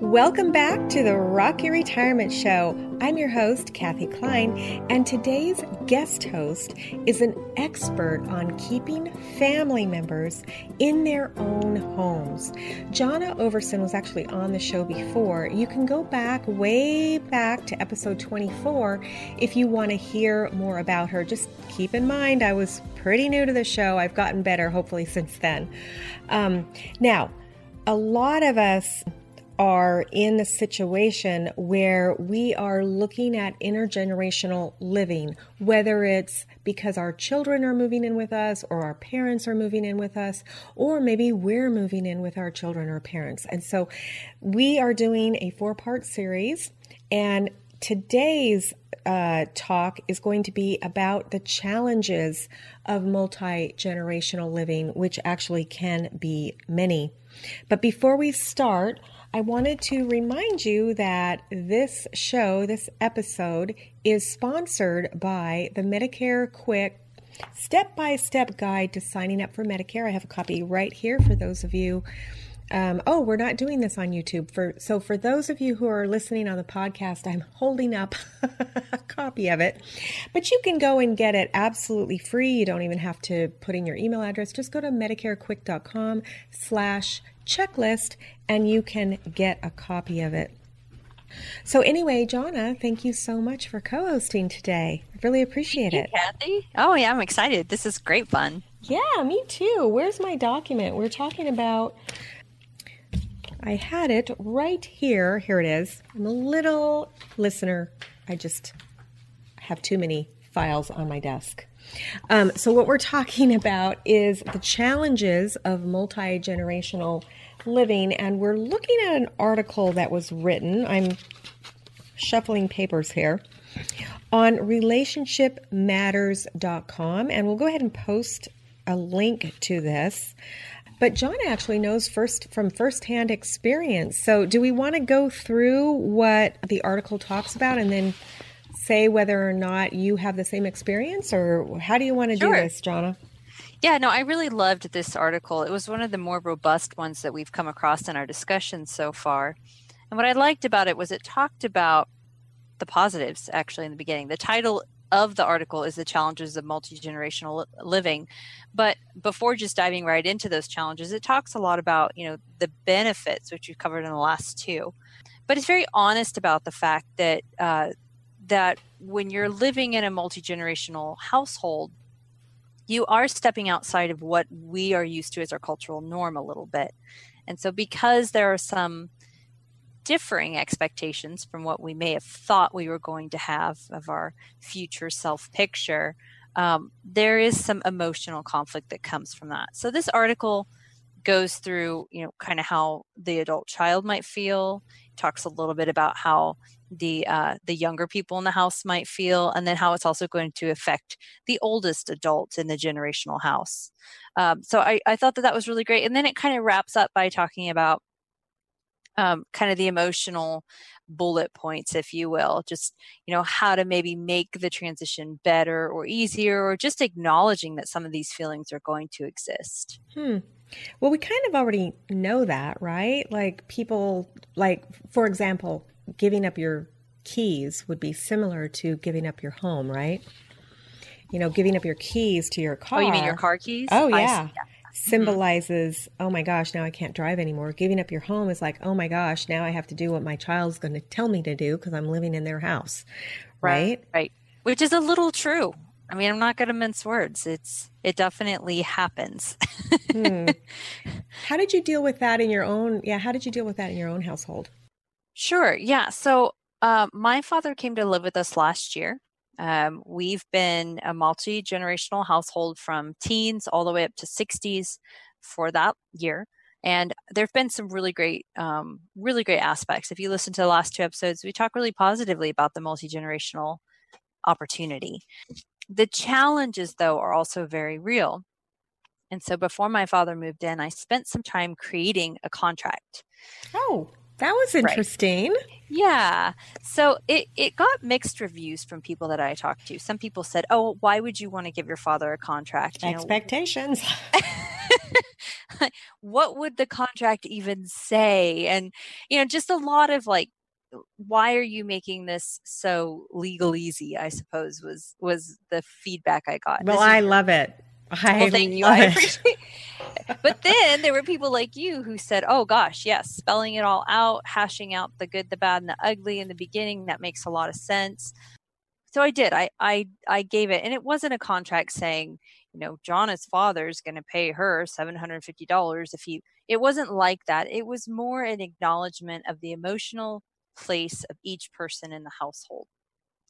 Welcome back to the Rock Your Retirement Show. I'm your host, Kathy Klein, and today's guest host is an expert on keeping family members in their own homes. Jonna Overson was actually on the show before. You can go back, way back to episode 24 if you want to hear more about her. Just keep in mind, I was pretty new to the show. I've gotten better, hopefully, since then. Now, a lot of us are in a situation where we are looking at intergenerational living, whether it's because our children are moving in with us or our parents are moving in with us, or maybe we're moving in with our children or parents. And so we are doing a 4-part series, and today's talk is going to be about the challenges of multi-generational living, which actually can be many. But before we start, I wanted to remind you that this show, this episode, is sponsored by the Medicare Quick Step-by-Step Guide to Signing Up for Medicare. I have a copy right here for those of you. We're not doing this on YouTube. For those of you who are listening on the podcast, I'm holding up a copy of it. But you can go and get it absolutely free. You don't even have to put in your email address. Just go to medicarequick.com/checklist and you can get a copy of it. So anyway, Jonna, thank you so much for co-hosting today. I really appreciate it. Thank you, Kathy. Oh yeah, I'm excited. This is great fun. Yeah, me too. Where's my document? We're talking about... I had it right here. Here it is. I'm a little listener. I just have too many files on my desk. So what we're talking about is the challenges of multi-generational living. And we're looking at an article that was written. I'm shuffling papers here on RelationshipMatters.com. And we'll go ahead and post a link to this. But Jonna actually knows firsthand experience. So do we want to go through what the article talks about and then say whether or not you have the same experience, or how do you want to do this, Jonna? Yeah, no, I really loved this article. It was one of the more robust ones that we've come across in our discussions so far. And what I liked about it was it talked about the positives actually in the beginning. The title of the article is The Challenges of Multi-Generational Living. But before just diving right into those challenges, it talks a lot about, the benefits, which we've covered in the last 2. But it's very honest about the fact that that when you're living in a multi-generational household, you are stepping outside of what we are used to as our cultural norm a little bit. And so because there are some differing expectations from what we may have thought we were going to have of our future self-picture, there is some emotional conflict that comes from that. So this article goes through, kind of how the adult child might feel. It talks a little bit about how the younger people in the house might feel, and then how it's also going to affect the oldest adult in the generational house. So I thought that was really great. And then it kind of wraps up by talking about kind of the emotional bullet points, if you will, just, how to maybe make the transition better or easier, or just acknowledging that some of these feelings are going to exist. Well, we kind of already know that, right? Like people, for example, giving up your keys would be similar to giving up your home, right? Giving up your keys to your car. Oh, you mean your car keys? Oh, yeah. Symbolizes, oh my gosh, now I can't drive anymore. Giving up your home is like, oh my gosh, now I have to do what my child's going to tell me to do because I'm living in their house. Right. Which is a little true. I mean, I'm not going to mince words. It definitely happens. How did you deal with that in your own? Yeah. How did you deal with that in your own household? Sure. Yeah. So my father came to live with us last year. We've been a multi-generational household from teens all the way up to 60s for that year. And there've been some really great aspects. If you listen to the last 2 episodes, we talk really positively about the multi-generational opportunity. The challenges, though, are also very real. And so before my father moved in, I spent some time creating a contract. Oh, that was interesting. Right. Yeah. So it got mixed reviews from people that I talked to. Some people said, oh, why would you want to give your father a contract? Expectations. what would the contract even say? And, you know, just a lot of like, why are you making this so legal easy, I suppose, was the feedback I got. Well, I love it. Well, thank you. I appreciate it. But then there were people like you who said, oh gosh, yes, spelling it all out, hashing out the good, the bad, and the ugly in the beginning, that makes a lot of sense. So I did. I gave it, and it wasn't a contract saying, you know, Jonna's father is going to pay her $750 if he, it wasn't like that. It was more an acknowledgement of the emotional place of each person in the household.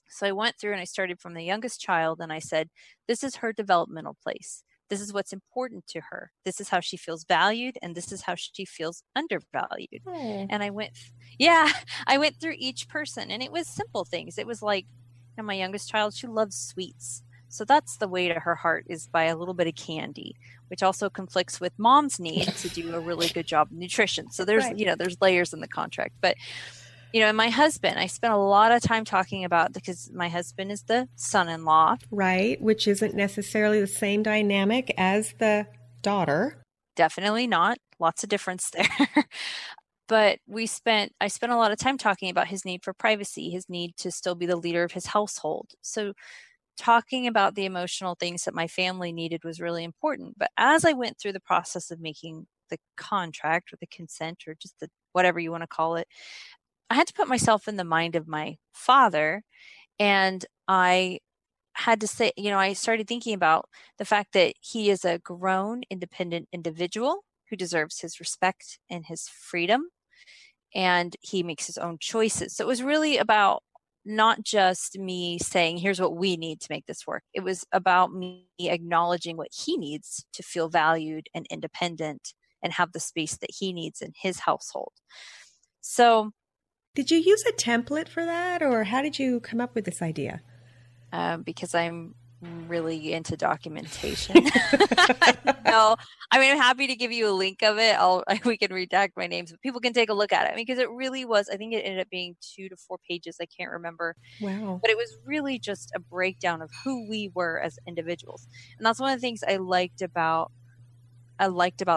So I went through and I started from the youngest child, and I said, this is her developmental place. This is what's important to her. This is how she feels valued, and this is how she feels undervalued. Hmm. And I went through each person, and it was simple things. It was like, you know, my youngest child, she loves sweets. So that's the way to her heart, is by a little bit of candy, which also conflicts with mom's need to do a really good job of nutrition. So there's, right. You know, there's layers in the contract, but you know, and my husband, I spent a lot of time talking about, because my husband is the son-in-law. Right, which isn't necessarily the same dynamic as the daughter. Definitely not. Lots of difference there. But I spent a lot of time talking about his need for privacy, his need to still be the leader of his household. So talking about the emotional things that my family needed was really important. But as I went through the process of making the contract, or the consent, or just the whatever you want to call it, I had to put myself in the mind of my father, and I had to say, you know, I started thinking about the fact that he is a grown, independent individual who deserves his respect and his freedom, and he makes his own choices. So it was really about not just me saying, here's what we need to make this work. It was about me acknowledging what he needs to feel valued and independent and have the space that he needs in his household. So did you use a template for that, or how did you come up with this idea? Because I'm really into documentation. No, I mean, I'm happy to give you a link of it. We can redact my names, but people can take a look at it. I mean, because it really was, I think it ended up being 2 to 4 pages. I can't remember. Wow. But it was really just a breakdown of who we were as individuals. And that's one of the things I liked about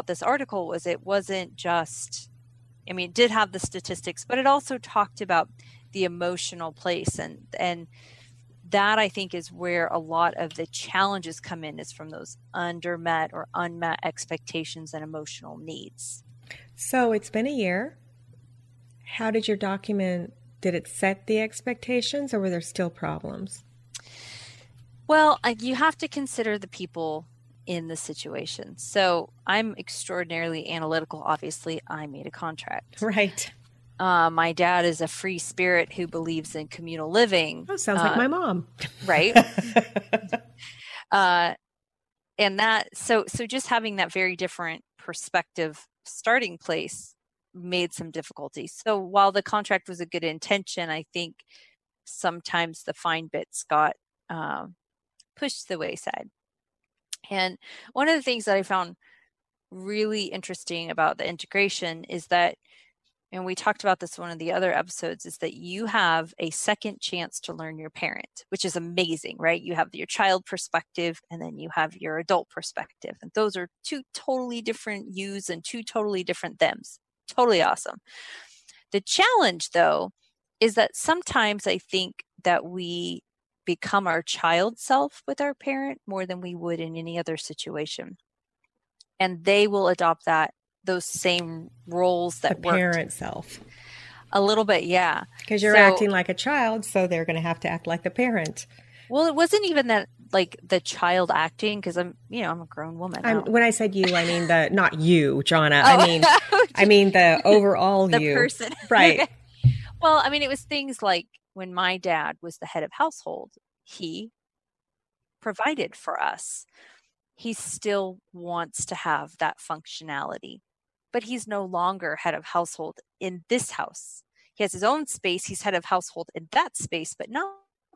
this article, was it wasn't just, I mean, it did have the statistics, but it also talked about the emotional place. And that, I think, is where a lot of the challenges come in, is from those undermet or unmet expectations and emotional needs. So it's been a year. How did your document, did it set the expectations, or were there still problems? Well, you have to consider the people in the situation. So I'm extraordinarily analytical. Obviously, I made a contract. Right. My dad is a free spirit who believes in communal living. Oh, sounds like my mom. Right. And that, so just having that very different perspective starting place made some difficulties. So while the contract was a good intention, I think sometimes the fine bits got pushed to the wayside. And one of the things that I found really interesting about the integration is that, and we talked about this in one of the other episodes, is that you have a second chance to learn your parent, which is amazing, right? You have your child perspective, and then you have your adult perspective. And those are 2 totally different yous and 2 totally different thems. Totally awesome. The challenge, though, is that sometimes I think that we become our child self with our parent more than we would in any other situation. And they will adopt those same roles that work. The parent self. A little bit, yeah. Because you're acting like a child, so they're going to have to act like the parent. Well, it wasn't even that, like the child acting, because I'm a grown woman. When I said you, I mean the, not you, Jonna. Oh. I mean the overall the you. The person. Right. Well, I mean, it was things like, when my dad was the head of household, he provided for us. He still wants to have that functionality, but he's no longer head of household in this house. He has his own space. He's head of household in that space, but not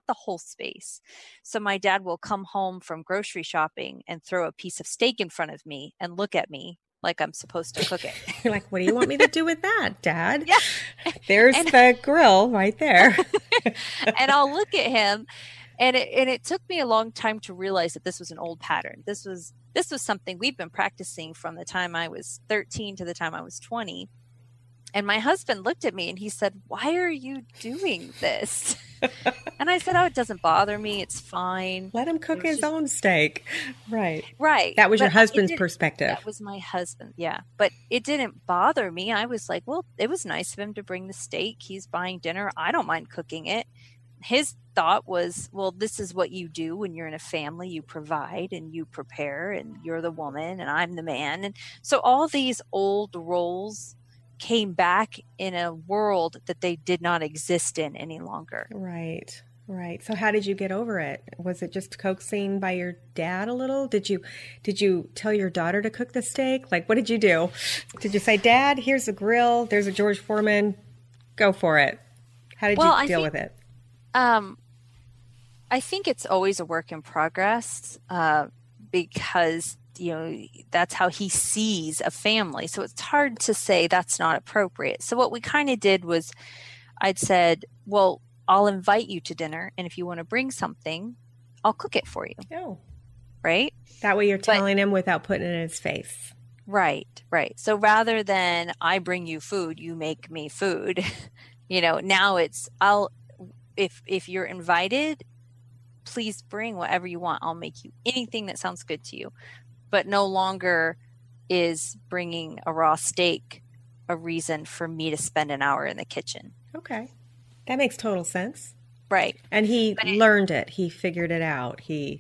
the whole space. So my dad will come home from grocery shopping and throw a piece of steak in front of me and look at me like I'm supposed to cook it. You're like, what do you want me to do with that, Dad? Yeah. There's the grill right there. And I'll look at him And it took me a long time to realize that this was an old pattern. This was something we've been practicing from the time I was 13 to the time I was 20. And my husband looked at me and he said, "Why are you doing this?" And I said, "Oh, it doesn't bother me. It's fine. Let him cook his own steak." Right. Right. That was your husband's perspective. That was my husband. Yeah. But it didn't bother me. I was like, well, it was nice of him to bring the steak. He's buying dinner. I don't mind cooking it. His thought was, well, this is what you do when you're in a family. You provide and you prepare and you're the woman and I'm the man. And so all these old roles came back in a world that they did not exist in any longer. Right. Right. So how did you get over it? Was it just coaxing by your dad a little? Did you tell your daughter to cook the steak? Like, what did you do? Did you say, "Dad, here's a grill. There's a George Foreman. Go for it"? How did you deal with it? I think it's always a work in progress, because you know, that's how he sees a family. So it's hard to say that's not appropriate. So what we kind of did was I'd said, well, I'll invite you to dinner. And if you want to bring something, I'll cook it for you. Oh. Right. That way you're telling him without putting it in his face. Right. Right. So rather than I bring you food, you make me food, you know, now it's if you're invited, please bring whatever you want. I'll make you anything that sounds good to you. But no longer is bringing a raw steak a reason for me to spend an hour in the kitchen. Okay. That makes total sense. Right. And he learned it. He figured it out. It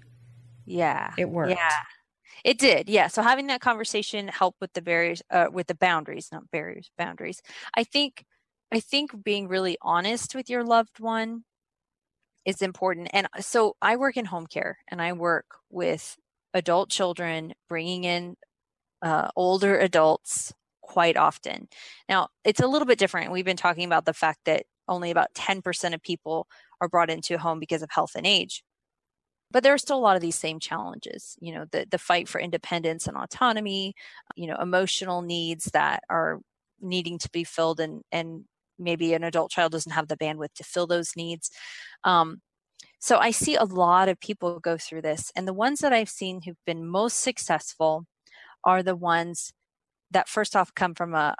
worked. Yeah. It did. Yeah. So having that conversation helped with the barriers, with the boundaries, not barriers, boundaries. I think being really honest with your loved one is important. And so I work in home care and I work with adult children, bringing in older adults quite often. Now, it's a little bit different. We've been talking about the fact that only about 10% of people are brought into a home because of health and age. But there are still a lot of these same challenges, you know, the fight for independence and autonomy, you know, emotional needs that are needing to be filled, and maybe an adult child doesn't have the bandwidth to fill those needs. So I see a lot of people go through this, and the ones that I've seen who've been most successful are the ones that first off come from a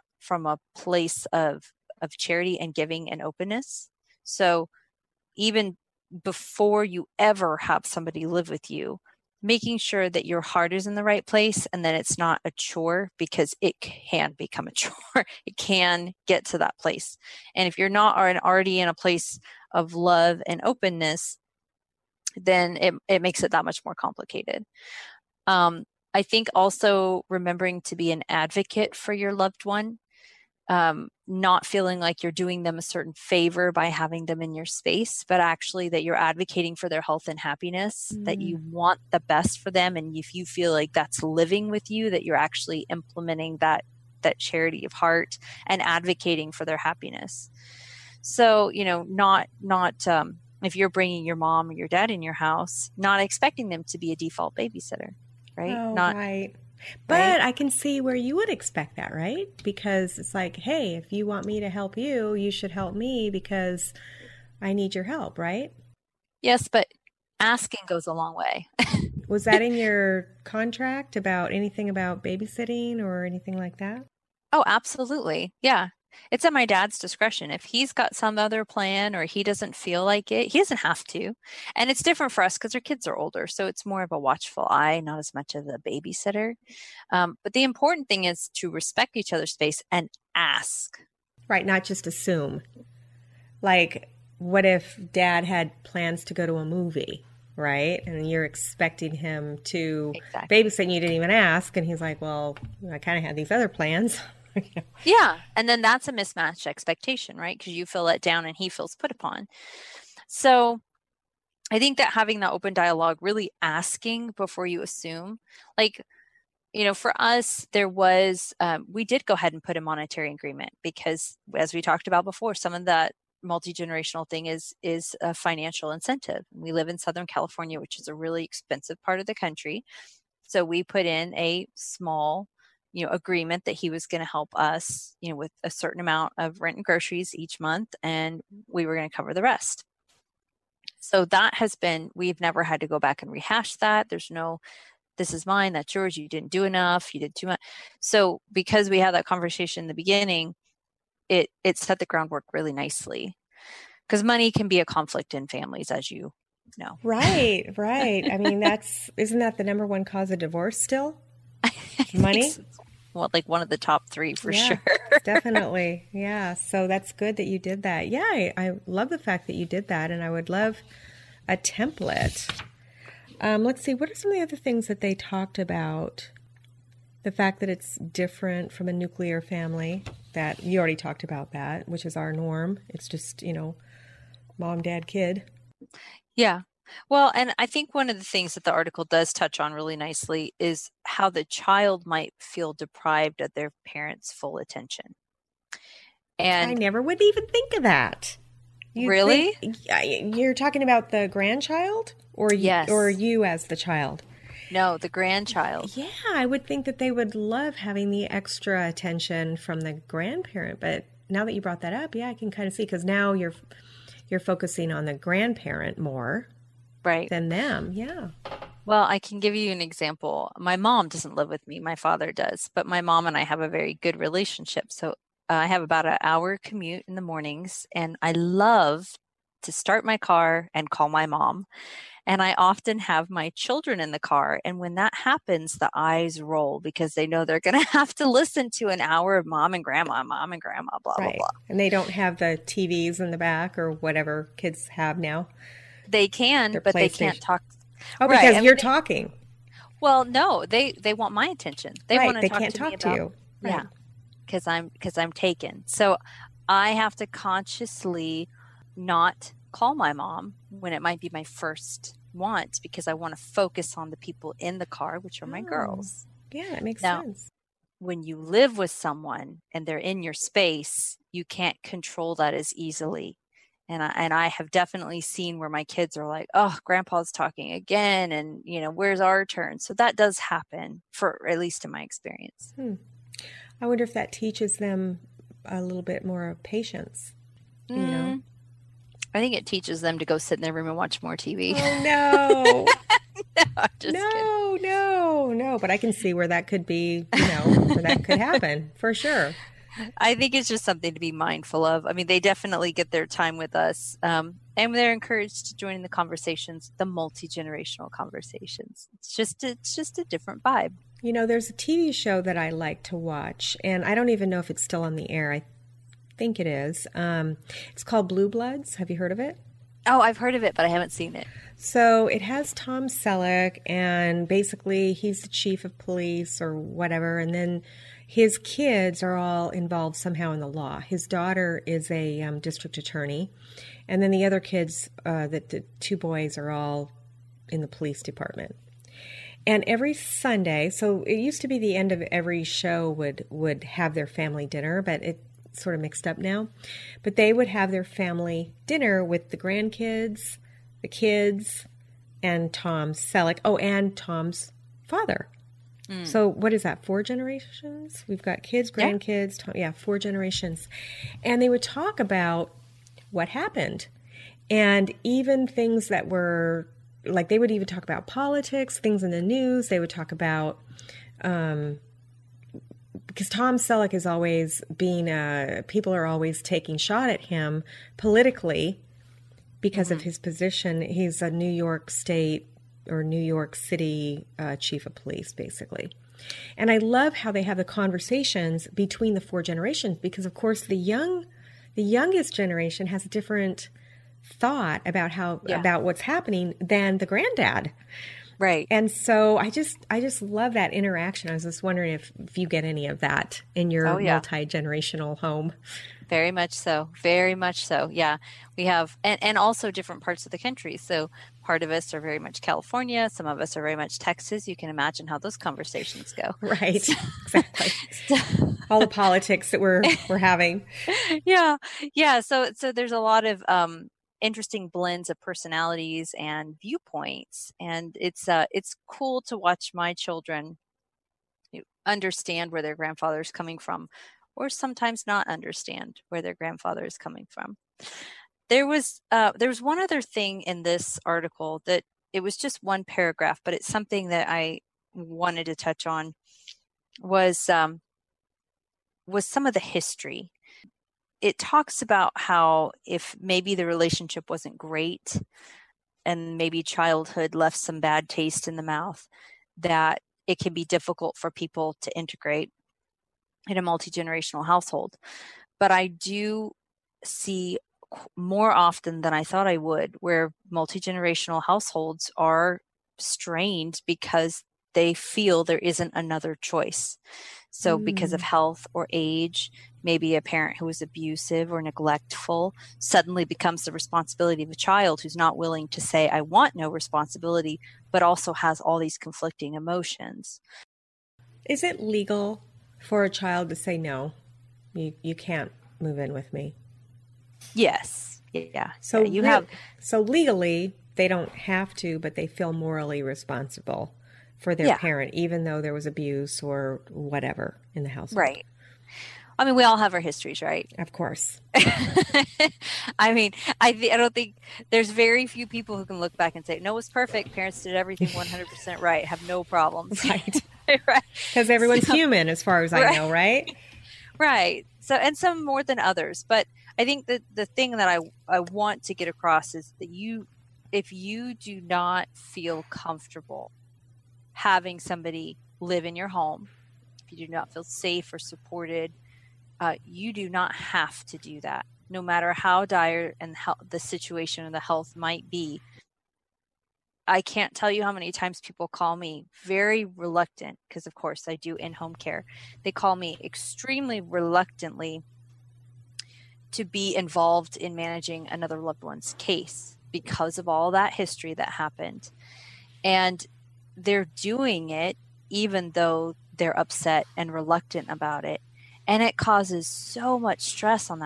place of charity and giving and openness. So even before you ever have somebody live with you, making sure that your heart is in the right place and that it's not a chore, because it can become a chore. It can get to that place. And if you're not already in a place of love and openness, then it makes it that much more complicated. I think also remembering to be an advocate for your loved one, not feeling like you're doing them a certain favor by having them in your space, but actually that you're advocating for their health and happiness, that you want the best for them. And if you feel like that's living with you, that you're actually implementing that charity of heart and advocating for their happiness. So, you know, not if you're bringing your mom or your dad in your house, not expecting them to be a default babysitter, right? Oh, not right. But right? I can see where you would expect that, right? Because it's like, hey, if you want me to help you, you should help me because I need your help, right? Yes, but asking goes a long way. Was that in your contract about anything about babysitting or anything like that? Oh, absolutely. Yeah. It's at my dad's discretion. If he's got some other plan or he doesn't feel like it, he doesn't have to. And it's different for us because our kids are older. So it's more of a watchful eye, not as much of a babysitter. But the important thing is to respect each other's space and ask. Right. Not just assume. Like, what if dad had plans to go to a movie, right? And you're expecting him to babysit and you didn't even ask. And he's like, well, I kind of had these other plans. Yeah. And then that's a mismatched expectation, right? Because you feel let down and he feels put upon. So I think that having that open dialogue, really asking before you assume, like, you know, for us, there was, we did go ahead and put a monetary agreement because, as we talked about before, some of that multi-generational thing is a financial incentive. We live in Southern California, which is a really expensive part of the country. So we put in a small, you know, agreement that he was going to help us, you know, with a certain amount of rent and groceries each month, and we were going to cover the rest. So that has been, we've never had to go back and rehash that. There's no, this is mine, that's yours, you didn't do enough, you did too much. So because we had that conversation in the beginning, it set the groundwork really nicely. Because money can be a conflict in families, as you know. Right, right. I mean, isn't that the number one cause of divorce still? Money? Well, like one of the top three for sure. Definitely. Yeah. So that's good that you did that. Yeah. I love the fact that you did that. And I would love a template. Let's see. What are some of the other things that they talked about? The fact that it's different from a nuclear family, that you already talked about that, which is our norm. It's just, you know, mom, dad, kid. Yeah. Well, and I think one of the things that the article does touch on really nicely is how the child might feel deprived of their parents' full attention. And I never would even think of that. Really? You're talking about the grandchild or yes, or you as the child? No, the grandchild. Yeah, I would think that they would love having the extra attention from the grandparent. But now that you brought that up, yeah, I can kind of see, because now you're focusing on the grandparent more. Right. Than them. Yeah. Well, I can give you an example. My mom doesn't live with me. My father does, but my mom and I have a very good relationship. So I have about an hour commute in the mornings, and I love to start my car and call my mom. And I often have my children in the car. And when that happens, the eyes roll because they know they're going to have to listen to an hour of mom and grandma, blah, right, blah, blah. And they don't have the TVs in the back or whatever kids have now. They can, but they can't talk. Oh, because right, you're talking. Well, no, they want my attention. They right, want to they talk can't to talk me to about, you. Right. Yeah, because I'm taken. So I have to consciously not call my mom when it might be my first want, because I want to focus on the people in the car, which are my girls. Yeah, that makes sense. When you live with someone and they're in your space, you can't control that as easily. And I have definitely seen where my kids are like, oh, grandpa's talking again. And, you know, where's our turn? So that does happen, for at least in my experience. I wonder if that teaches them a little bit more of patience. You know, I think it teaches them to go sit in their room and watch more TV. Oh, no. No. But I can see where that could be, you know, where that could happen for sure. I think it's just something to be mindful of. I mean, they definitely get their time with us, and they're encouraged to join in the conversations, the multi-generational conversations. It's just a different vibe. You know, there's a TV show that I like to watch, and I don't even know if it's still on the air. I think it is. It's called Blue Bloods. Have you heard of it? Oh, I've heard of it, but I haven't seen it. So it has Tom Selleck, and basically he's the chief of police or whatever, and then his kids are all involved somehow in the law. His daughter is a district attorney, and then the other kids, the two boys, are all in the police department. And every Sunday, so it used to be the end of every show would have their family dinner, but it sort of mixed up now, but they would have their family dinner with the grandkids, the kids, and Tom Selleck. Oh, and Tom's father. So what is that? 4 generations? We've got kids, grandkids, Tom, 4 generations. And they would talk about what happened, and even things that were like, they would even talk about politics, things in the news. They would talk about, because Tom Selleck is always being, people are always taking shot at him politically because of his position. He's a New York State or New York City chief of police, basically. And I love how they have the conversations between the 4 generations, because of course the youngest generation has a different thought about about what's happening than the granddad. Right. And so I just love that interaction. I was just wondering if you get any of that in your multi-generational home. Very much so. Very much so. Yeah. We have, and also different parts of the country. So part of us are very much California. Some of us are very much Texas. You can imagine how those conversations go. Right. Exactly. All the politics that we're having. Yeah. Yeah. So there's a lot of, interesting blends of personalities and viewpoints. And it's cool to watch my children understand where their grandfather is coming from, or sometimes not understand where their grandfather is coming from. There was one other thing in this article that it was just one paragraph, but it's something that I wanted to touch on was some of the history. It talks about how if maybe the relationship wasn't great and maybe childhood left some bad taste in the mouth, that it can be difficult for people to integrate in a multi-generational household. But I do see more often than I thought I would, where multi-generational households are strained because they feel there isn't another choice. So because of health or age, maybe a parent who was abusive or neglectful suddenly becomes the responsibility of a child who's not willing to say, I want no responsibility, but also has all these conflicting emotions. Is it legal for a child to say, no, you can't move in with me? Yes. Yeah. So yeah, so legally they don't have to, but they feel morally responsible for their parent, even though there was abuse or whatever in the household. Right. I mean, we all have our histories, right? Of course. I mean, I don't think there's very few people who can look back and say, no, it was perfect. Parents did everything 100% right. Have no problems. Right. Right. Because everyone's human as far as I know, right? Right. So, and some more than others. But I think that the thing that I want to get across is that if you do not feel comfortable having somebody live in your home, if you do not feel safe or supported, you do not have to do that, no matter how dire and how the situation or the health might be. I can't tell you how many times people call me very reluctant, because of course I do in-home care. They call me extremely reluctantly to be involved in managing another loved one's case because of all that history that happened. And they're doing it even though they're upset and reluctant about it, and it causes so much stress on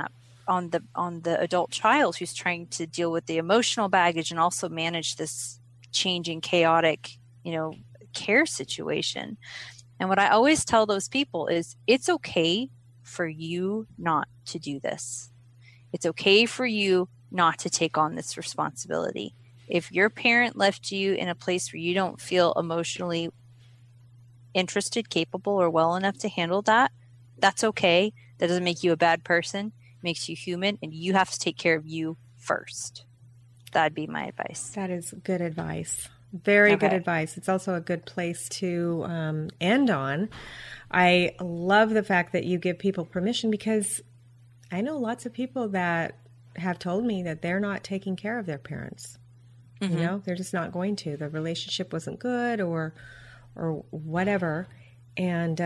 the adult child who's trying to deal with the emotional baggage and also manage this changing, chaotic, care situation. And what I always tell those people is, it's okay for you not to do this. It's okay for you not to take on this responsibility. If your parent left you in a place where you don't feel emotionally interested, capable, or well enough to handle that, that's okay. That doesn't make you a bad person. It makes you human, and you have to take care of you first. That'd be my advice. That is good advice. Very good advice. It's also a good place to end on. I love the fact that you give people permission, because I know lots of people that have told me that they're not taking care of their parents. Mm-hmm. They're just not going to. The relationship wasn't good or whatever. And,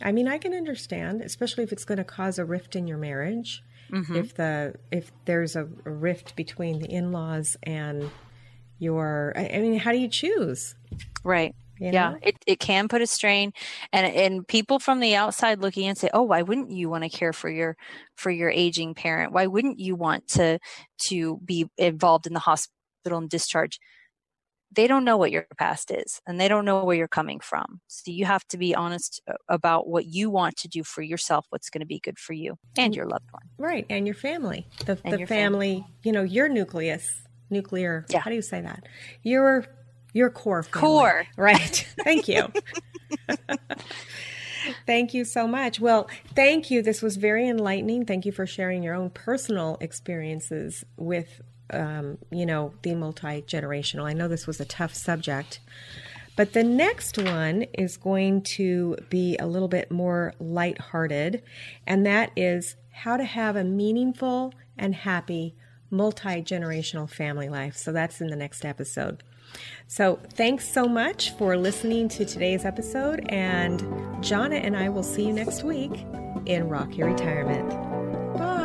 I mean, I can understand, especially if it's going to cause a rift in your marriage. Mm-hmm. If there's a rift between the in-laws and how do you choose? Right. It can put a strain, and people from the outside looking in say, oh, why wouldn't you want to care for your aging parent? Why wouldn't you want to be involved in the hospital and discharge? They don't know what your past is, and they don't know where you're coming from. So you have to be honest about what you want to do for yourself, what's going to be good for you and your loved one. Right. And your family, the family, your nuclear. Yeah. How do you say that? Your core family. Core. Right. Thank you. Thank you so much. Well, thank you. This was very enlightening. Thank you for sharing your own personal experiences with, the multi-generational. I know this was a tough subject, but the next one is going to be a little bit more lighthearted, and that is how to have a meaningful and happy multi-generational family life. So that's in the next episode. So thanks so much for listening to today's episode, and Jonna and I will see you next week in Rock Your Retirement. Bye.